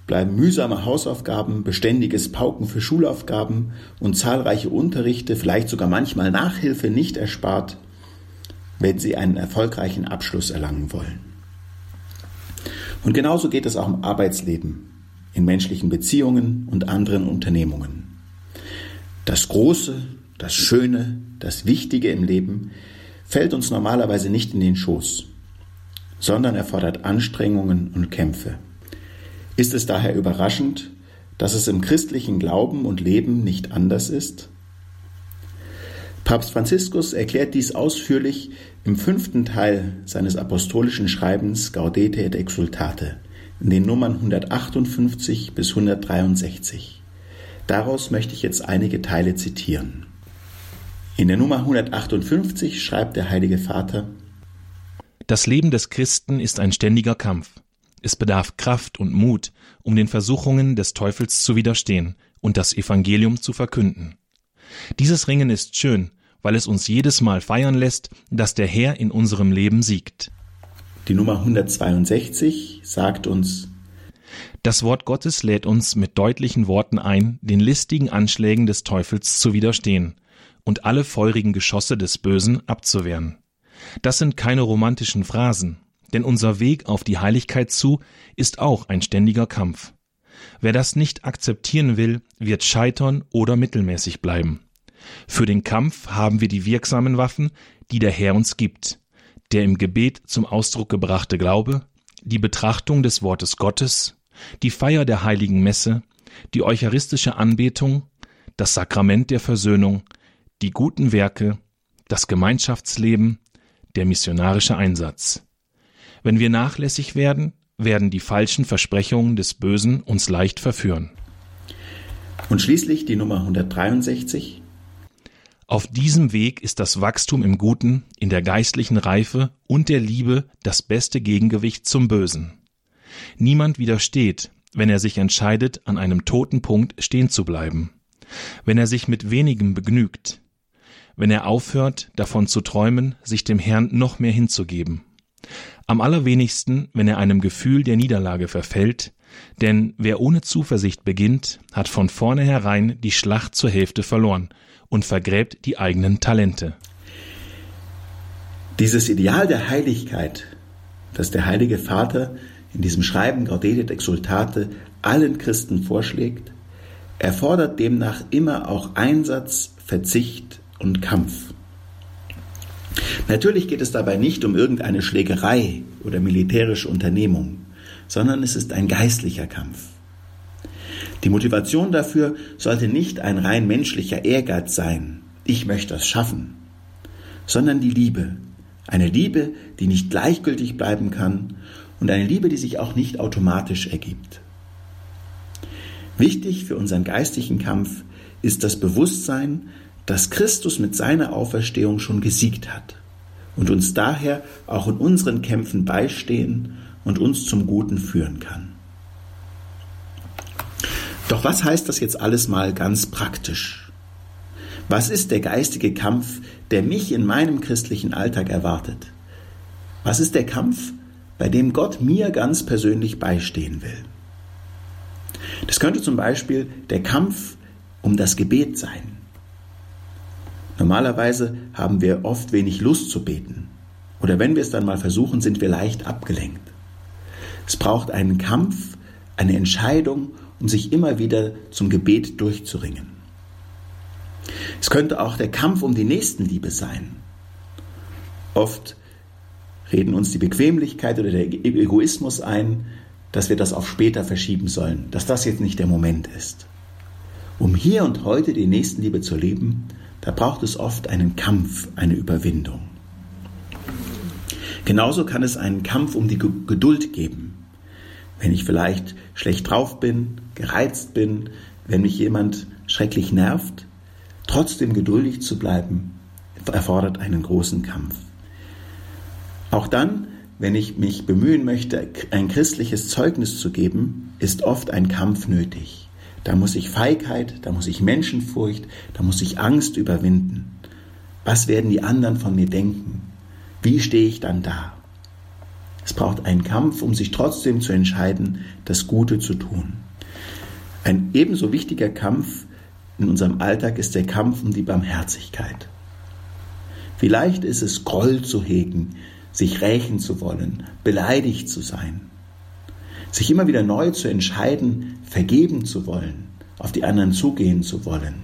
bleiben mühsame Hausaufgaben, beständiges Pauken für Schulaufgaben und zahlreiche Unterrichte, vielleicht sogar manchmal Nachhilfe, nicht erspart, wenn sie einen erfolgreichen Abschluss erlangen wollen. Und genauso geht es auch im Arbeitsleben, in menschlichen Beziehungen und anderen Unternehmungen. Das Große, das Schöne, das Wichtige im Leben fällt uns normalerweise nicht in den Schoß, sondern erfordert Anstrengungen und Kämpfe. Ist es daher überraschend, dass es im christlichen Glauben und Leben nicht anders ist? Papst Franziskus erklärt dies ausführlich im fünften Teil seines apostolischen Schreibens Gaudete et Exsultate in den Nummern hundertachtundfünfzig bis hundertdreiundsechzig. Daraus möchte ich jetzt einige Teile zitieren. In der Nummer hundertachtundfünfzig schreibt der Heilige Vater: Das Leben des Christen ist ein ständiger Kampf. Es bedarf Kraft und Mut, um den Versuchungen des Teufels zu widerstehen und das Evangelium zu verkünden. Dieses Ringen ist schön, weil es uns jedes Mal feiern lässt, dass der Herr in unserem Leben siegt. Die Nummer hundertzweiundsechzig sagt uns: Das Wort Gottes lädt uns mit deutlichen Worten ein, den listigen Anschlägen des Teufels zu widerstehen und alle feurigen Geschosse des Bösen abzuwehren. Das sind keine romantischen Phrasen. Denn unser Weg auf die Heiligkeit zu ist auch ein ständiger Kampf. Wer das nicht akzeptieren will, wird scheitern oder mittelmäßig bleiben. Für den Kampf haben wir die wirksamen Waffen, die der Herr uns gibt, der im Gebet zum Ausdruck gebrachte Glaube, die Betrachtung des Wortes Gottes, die Feier der heiligen Messe, die eucharistische Anbetung, das Sakrament der Versöhnung, die guten Werke, das Gemeinschaftsleben, der missionarische Einsatz. Wenn wir nachlässig werden, werden die falschen Versprechungen des Bösen uns leicht verführen. Und schließlich die Nummer hundertdreiundsechzig. Auf diesem Weg ist das Wachstum im Guten, in der geistlichen Reife und der Liebe das beste Gegengewicht zum Bösen. Niemand widersteht, wenn er sich entscheidet, an einem toten Punkt stehen zu bleiben. Wenn er sich mit wenigem begnügt. Wenn er aufhört, davon zu träumen, sich dem Herrn noch mehr hinzugeben. Am allerwenigsten, wenn er einem Gefühl der Niederlage verfällt, denn wer ohne Zuversicht beginnt, hat von vornherein die Schlacht zur Hälfte verloren und vergräbt die eigenen Talente. Dieses Ideal der Heiligkeit, das der Heilige Vater in diesem Schreiben Gaudete et Exsultate allen Christen vorschlägt, erfordert demnach immer auch Einsatz, Verzicht und Kampf. Natürlich geht es dabei nicht um irgendeine Schlägerei oder militärische Unternehmung, sondern es ist ein geistlicher Kampf. Die Motivation dafür sollte nicht ein rein menschlicher Ehrgeiz sein, ich möchte es schaffen, sondern die Liebe. Eine Liebe, die nicht gleichgültig bleiben kann und eine Liebe, die sich auch nicht automatisch ergibt. Wichtig für unseren geistlichen Kampf ist das Bewusstsein, dass Christus mit seiner Auferstehung schon gesiegt hat und uns daher auch in unseren Kämpfen beistehen und uns zum Guten führen kann. Doch was heißt das jetzt alles mal ganz praktisch? Was ist der geistige Kampf, der mich in meinem christlichen Alltag erwartet? Was ist der Kampf, bei dem Gott mir ganz persönlich beistehen will? Das könnte zum Beispiel der Kampf um das Gebet sein. Normalerweise haben wir oft wenig Lust zu beten. Oder wenn wir es dann mal versuchen, sind wir leicht abgelenkt. Es braucht einen Kampf, eine Entscheidung, um sich immer wieder zum Gebet durchzuringen. Es könnte auch der Kampf um die Nächstenliebe sein. Oft reden uns die Bequemlichkeit oder der Egoismus ein, dass wir das auf später verschieben sollen, dass das jetzt nicht der Moment ist. Um hier und heute die Nächstenliebe zu leben, da braucht es oft einen Kampf, eine Überwindung. Genauso kann es einen Kampf um die Geduld geben. Wenn ich vielleicht schlecht drauf bin, gereizt bin, wenn mich jemand schrecklich nervt, trotzdem geduldig zu bleiben, erfordert einen großen Kampf. Auch dann, wenn ich mich bemühen möchte, ein christliches Zeugnis zu geben, ist oft ein Kampf nötig. Da muss ich Feigheit, da muss ich Menschenfurcht, da muss ich Angst überwinden. Was werden die anderen von mir denken? Wie stehe ich dann da? Es braucht einen Kampf, um sich trotzdem zu entscheiden, das Gute zu tun. Ein ebenso wichtiger Kampf in unserem Alltag ist der Kampf um die Barmherzigkeit. Wie leicht ist es, Groll zu hegen, sich rächen zu wollen, beleidigt zu sein. Sich immer wieder neu zu entscheiden, vergeben zu wollen, auf die anderen zugehen zu wollen,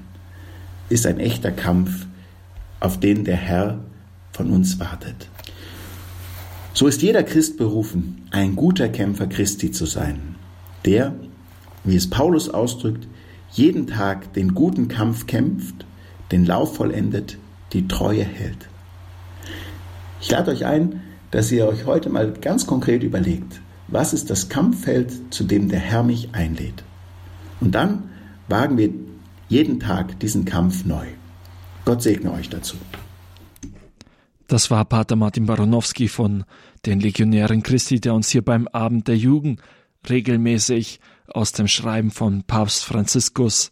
ist ein echter Kampf, auf den der Herr von uns wartet. So ist jeder Christ berufen, ein guter Kämpfer Christi zu sein, der, wie es Paulus ausdrückt, jeden Tag den guten Kampf kämpft, den Lauf vollendet, die Treue hält. Ich lade euch ein, dass ihr euch heute mal ganz konkret überlegt, was ist das Kampffeld, zu dem der Herr mich einlädt. Und dann wagen wir jeden Tag diesen Kampf neu. Gott segne euch dazu. Das war Pater Martin Baranowski von den Legionären Christi, der uns hier beim Abend der Jugend regelmäßig aus dem Schreiben von Papst Franziskus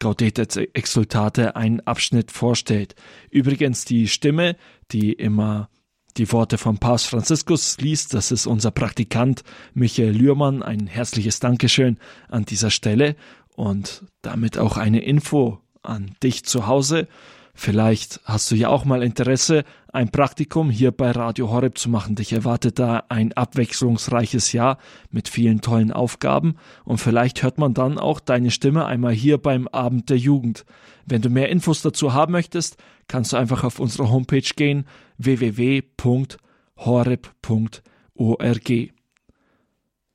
Gaudete et Exsultate einen Abschnitt vorstellt. Übrigens die Stimme, die immer die Worte von Papst Franziskus liest, das ist unser Praktikant Michael Lührmann. Ein herzliches Dankeschön an dieser Stelle und damit auch eine Info an dich zu Hause. Vielleicht hast du ja auch mal Interesse, ein Praktikum hier bei Radio Horeb zu machen. Dich erwartet da ein abwechslungsreiches Jahr mit vielen tollen Aufgaben und vielleicht hört man dann auch deine Stimme einmal hier beim Abend der Jugend. Wenn du mehr Infos dazu haben möchtest, kannst du einfach auf unsere Homepage gehen, w w w punkt horeb punkt org.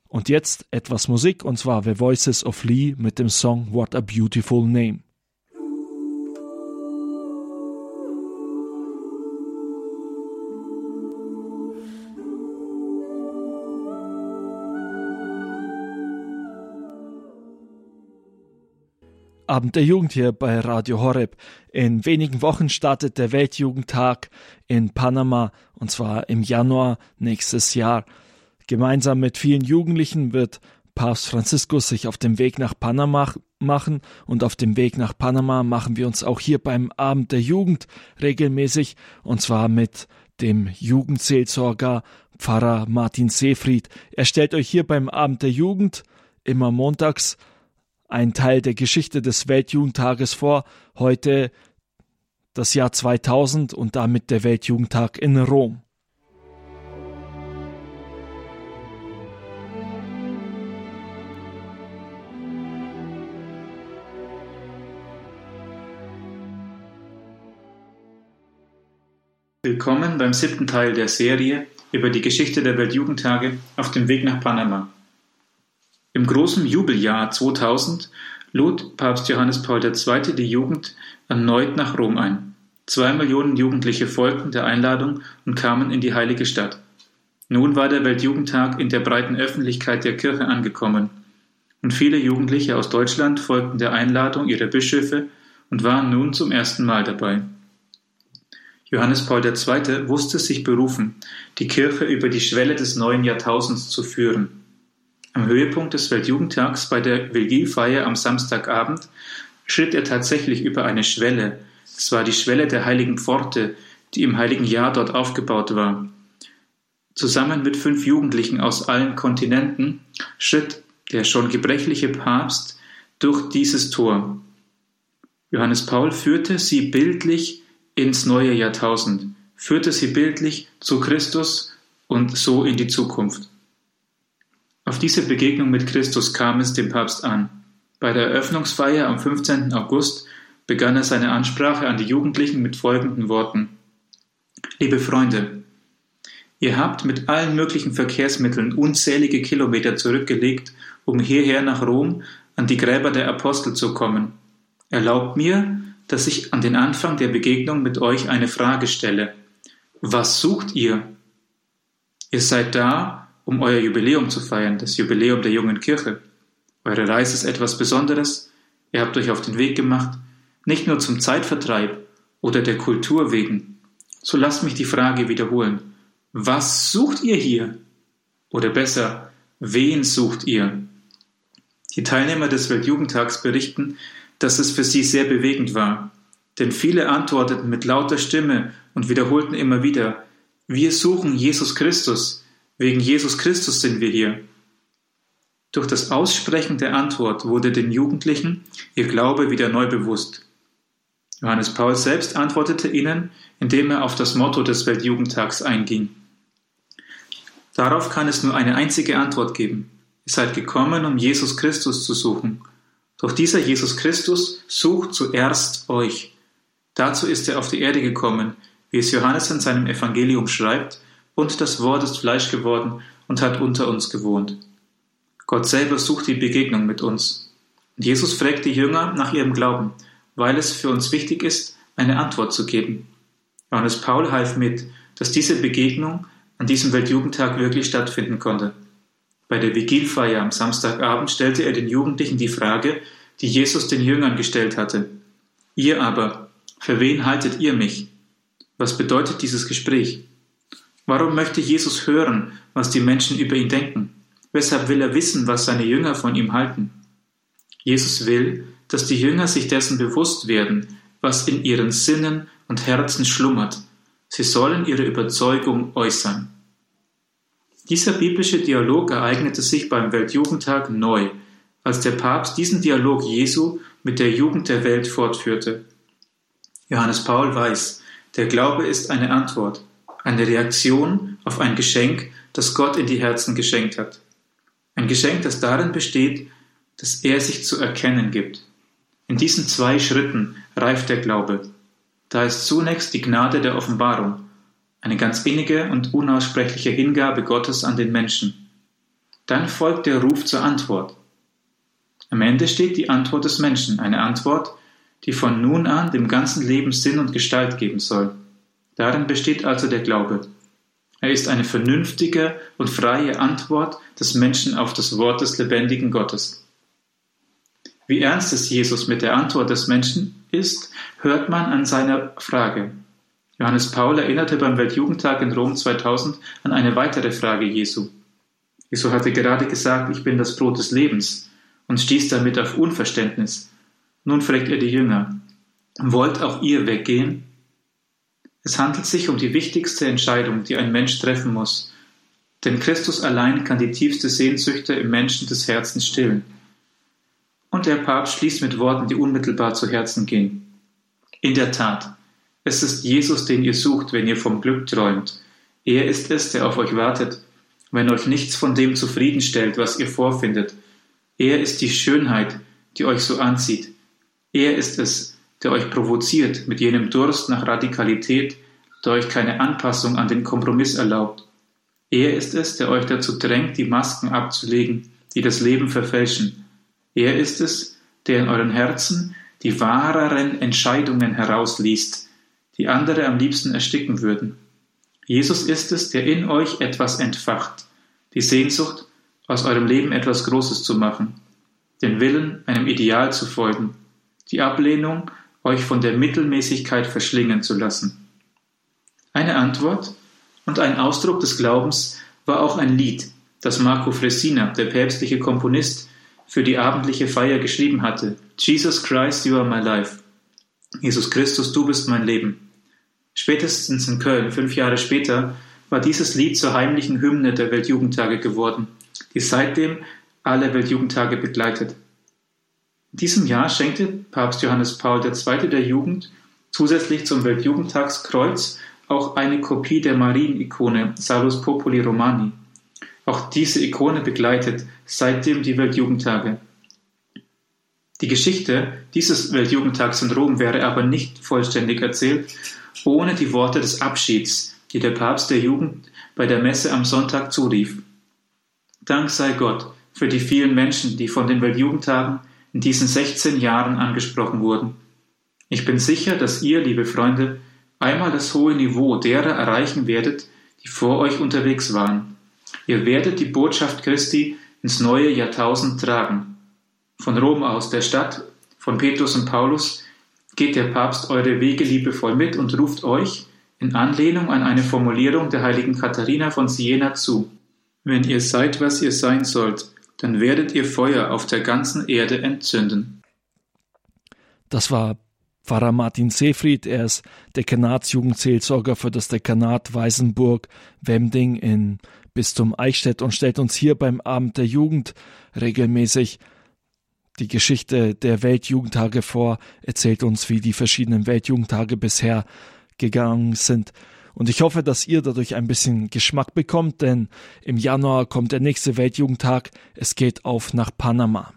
Und jetzt etwas Musik, und zwar The Voices of Lee mit dem Song What a Beautiful Name. Abend der Jugend hier bei Radio Horeb. In wenigen Wochen startet der Weltjugendtag in Panama, und zwar im Januar nächstes Jahr. Gemeinsam mit vielen Jugendlichen wird Papst Franziskus sich auf den Weg nach Panama machen und auf dem Weg nach Panama machen wir uns auch hier beim Abend der Jugend regelmäßig, und zwar mit dem Jugendseelsorger Pfarrer Martin Seefried. Er stellt euch hier beim Abend der Jugend immer montags ein Teil der Geschichte des Weltjugendtages vor, heute das Jahr zweitausend und damit der Weltjugendtag in Rom. Willkommen beim siebten Teil der Serie über die Geschichte der Weltjugendtage auf dem Weg nach Panama. Im großen Jubeljahr zweitausend lud Papst Johannes Paul der Zweite die Jugend erneut nach Rom ein. Zwei Millionen Jugendliche folgten der Einladung und kamen in die heilige Stadt. Nun war der Weltjugendtag in der breiten Öffentlichkeit der Kirche angekommen. Und viele Jugendliche aus Deutschland folgten der Einladung ihrer Bischöfe und waren nun zum ersten Mal dabei. Johannes Paul der Zweite wusste sich berufen, die Kirche über die Schwelle des neuen Jahrtausends zu führen. Am Höhepunkt des Weltjugendtags bei der Vigilfeier am Samstagabend schritt er tatsächlich über eine Schwelle. Es war die Schwelle der heiligen Pforte, die im heiligen Jahr dort aufgebaut war. Zusammen mit fünf Jugendlichen aus allen Kontinenten schritt der schon gebrechliche Papst durch dieses Tor. Johannes Paul führte sie bildlich ins neue Jahrtausend, führte sie bildlich zu Christus und so in die Zukunft. Auf diese Begegnung mit Christus kam es dem Papst an. Bei der Eröffnungsfeier am fünfzehnten August begann er seine Ansprache an die Jugendlichen mit folgenden Worten: Liebe Freunde, ihr habt mit allen möglichen Verkehrsmitteln unzählige Kilometer zurückgelegt, um hierher nach Rom an die Gräber der Apostel zu kommen. Erlaubt mir, dass ich an den Anfang der Begegnung mit euch eine Frage stelle. Was sucht ihr? Ihr seid da, um euer Jubiläum zu feiern, das Jubiläum der jungen Kirche. Eure Reise ist etwas Besonderes. Ihr habt euch auf den Weg gemacht, nicht nur zum Zeitvertreib oder der Kultur wegen. So lasst mich die Frage wiederholen. Was sucht ihr hier? Oder besser, wen sucht ihr? Die Teilnehmer des Weltjugendtags berichten, dass es für sie sehr bewegend war. Denn viele antworteten mit lauter Stimme und wiederholten immer wieder: Wir suchen Jesus Christus, wegen Jesus Christus sind wir hier. Durch das Aussprechen der Antwort wurde den Jugendlichen ihr Glaube wieder neu bewusst. Johannes Paul selbst antwortete ihnen, indem er auf das Motto des Weltjugendtags einging. Darauf kann es nur eine einzige Antwort geben: Ihr seid gekommen, um Jesus Christus zu suchen. Doch dieser Jesus Christus sucht zuerst euch. Dazu ist er auf die Erde gekommen, wie es Johannes in seinem Evangelium schreibt, und das Wort ist Fleisch geworden und hat unter uns gewohnt. Gott selber sucht die Begegnung mit uns. Und Jesus fragt die Jünger nach ihrem Glauben, weil es für uns wichtig ist, eine Antwort zu geben. Johannes Paul half mit, dass diese Begegnung an diesem Weltjugendtag wirklich stattfinden konnte. Bei der Vigilfeier am Samstagabend stellte er den Jugendlichen die Frage, die Jesus den Jüngern gestellt hatte: Ihr aber, für wen haltet ihr mich? Was bedeutet dieses Gespräch? Warum möchte Jesus hören, was die Menschen über ihn denken? Weshalb will er wissen, was seine Jünger von ihm halten? Jesus will, dass die Jünger sich dessen bewusst werden, was in ihren Sinnen und Herzen schlummert. Sie sollen ihre Überzeugung äußern. Dieser biblische Dialog ereignete sich beim Weltjugendtag neu, als der Papst diesen Dialog Jesu mit der Jugend der Welt fortführte. Johannes Paul weiß, der Glaube ist eine Antwort, eine Reaktion auf ein Geschenk, das Gott in die Herzen geschenkt hat. Ein Geschenk, das darin besteht, dass er sich zu erkennen gibt. In diesen zwei Schritten reift der Glaube. Da ist zunächst die Gnade der Offenbarung, eine ganz innige und unaussprechliche Hingabe Gottes an den Menschen. Dann folgt der Ruf zur Antwort. Am Ende steht die Antwort des Menschen, eine Antwort, die von nun an dem ganzen Leben Sinn und Gestalt geben soll. Darin besteht also der Glaube. Er ist eine vernünftige und freie Antwort des Menschen auf das Wort des lebendigen Gottes. Wie ernst es Jesus mit der Antwort des Menschen ist, hört man an seiner Frage. Johannes Paul erinnerte beim Weltjugendtag in Rom zweitausend an eine weitere Frage Jesu. Jesu hatte gerade gesagt: Ich bin das Brot des Lebens, und stieß damit auf Unverständnis. Nun fragt er die Jünger: Wollt auch ihr weggehen? Es handelt sich um die wichtigste Entscheidung, die ein Mensch treffen muss, denn Christus allein kann die tiefste Sehnsüchte im Menschen des Herzens stillen. Und der Papst schließt mit Worten, die unmittelbar zu Herzen gehen: In der Tat, es ist Jesus, den ihr sucht, wenn ihr vom Glück träumt. Er ist es, der auf euch wartet, wenn euch nichts von dem zufriedenstellt, was ihr vorfindet. Er ist die Schönheit, die euch so anzieht. Er ist es, der euch provoziert mit jenem Durst nach Radikalität, da euch keine Anpassung an den Kompromiss erlaubt. Er ist es, der euch dazu drängt, die Masken abzulegen, die das Leben verfälschen. Er ist es, der in euren Herzen die wahreren Entscheidungen herausliest, die andere am liebsten ersticken würden. Jesus ist es, der in euch etwas entfacht, die Sehnsucht, aus eurem Leben etwas Großes zu machen, den Willen, einem Ideal zu folgen, die Ablehnung, euch von der Mittelmäßigkeit verschlingen zu lassen. Eine Antwort und ein Ausdruck des Glaubens war auch ein Lied, das Marco Fresina, der päpstliche Komponist, für die abendliche Feier geschrieben hatte. Jesus Christ, you are my life. Jesus Christus, du bist mein Leben. Spätestens in Köln, fünf Jahre später, war dieses Lied zur heimlichen Hymne der Weltjugendtage geworden, die seitdem alle Weltjugendtage begleitet. In diesem Jahr schenkte Papst Johannes Paul der Zweite der Jugend zusätzlich zum Weltjugendtagskreuz auch eine Kopie der Marienikone Salus Populi Romani. Auch diese Ikone begleitet seitdem die Weltjugendtage. Die Geschichte dieses Weltjugendtags in Rom wäre aber nicht vollständig erzählt, ohne die Worte des Abschieds, die der Papst der Jugend bei der Messe am Sonntag zurief. Dank sei Gott für die vielen Menschen, die von den Weltjugendtagen in diesen sechzehn Jahren angesprochen wurden. Ich bin sicher, dass ihr, liebe Freunde, einmal das hohe Niveau derer erreichen werdet, die vor euch unterwegs waren. Ihr werdet die Botschaft Christi ins neue Jahrtausend tragen. Von Rom aus, der Stadt, von Petrus und Paulus, geht der Papst eure Wege liebevoll mit und ruft euch in Anlehnung an eine Formulierung der heiligen Katharina von Siena zu: Wenn ihr seid, was ihr sein sollt, dann werdet ihr Feuer auf der ganzen Erde entzünden. Das war Pfarrer Martin Seefried. Er ist Dekanatsjugendseelsorger für das Dekanat Weißenburg-Wemding in Bistum Eichstätt und stellt uns hier beim Abend der Jugend regelmäßig die Geschichte der Weltjugendtage vor, erzählt uns, wie die verschiedenen Weltjugendtage bisher gegangen sind. Und ich hoffe, dass ihr dadurch ein bisschen Geschmack bekommt, denn im Januar kommt der nächste Weltjugendtag. Es geht auf nach Panama.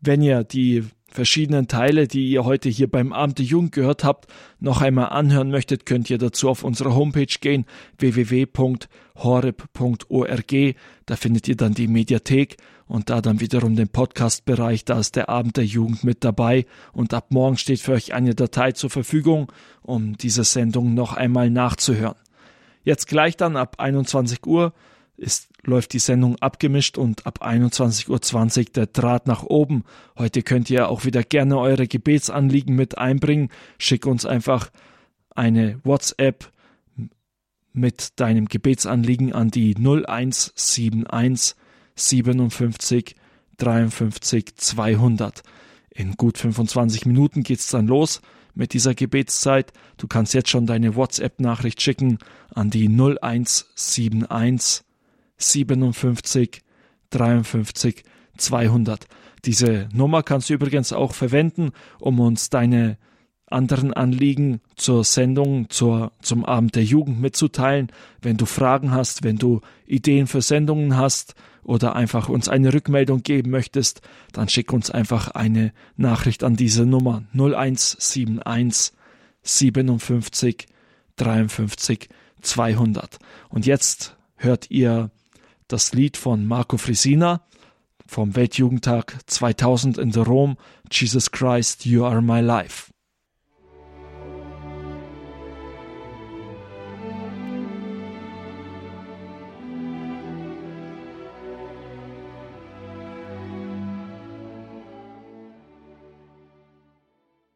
Wenn ihr die verschiedenen Teile, die ihr heute hier beim Abend der Jugend gehört habt, noch einmal anhören möchtet, könnt ihr dazu auf unsere Homepage gehen, w w w punkt horeb punkt org. Da findet ihr dann die Mediathek und da dann wiederum den Podcast-Bereich. Da ist der Abend der Jugend mit dabei und ab morgen steht für euch eine Datei zur Verfügung, um diese Sendung noch einmal nachzuhören. Jetzt gleich dann ab einundzwanzig Uhr ist läuft die Sendung Abgemischt und ab einundzwanzig Uhr zwanzig der Draht nach oben. Heute könnt ihr auch wieder gerne eure Gebetsanliegen mit einbringen. Schick uns einfach eine WhatsApp mit deinem Gebetsanliegen an die null eins sieben eins, siebenundfünfzig, dreiundfünfzig, zweihundert. In gut fünfundzwanzig Minuten geht's dann los mit dieser Gebetszeit. Du kannst jetzt schon deine WhatsApp-Nachricht schicken an die null eins sieben eins, siebenundfünfzig, dreiundfünfzig, zweihundert. Diese Nummer kannst du übrigens auch verwenden, um uns deine anderen Anliegen zur Sendung, zur, zum Abend der Jugend mitzuteilen. Wenn du Fragen hast, wenn du Ideen für Sendungen hast oder einfach uns eine Rückmeldung geben möchtest, dann schick uns einfach eine Nachricht an diese Nummer null eins sieben eins, siebenundfünfzig, dreiundfünfzig, zweihundert. Und jetzt hört ihr das Lied von Marco Fresina vom Weltjugendtag zweitausend in Rom, Jesus Christ, You Are My Life.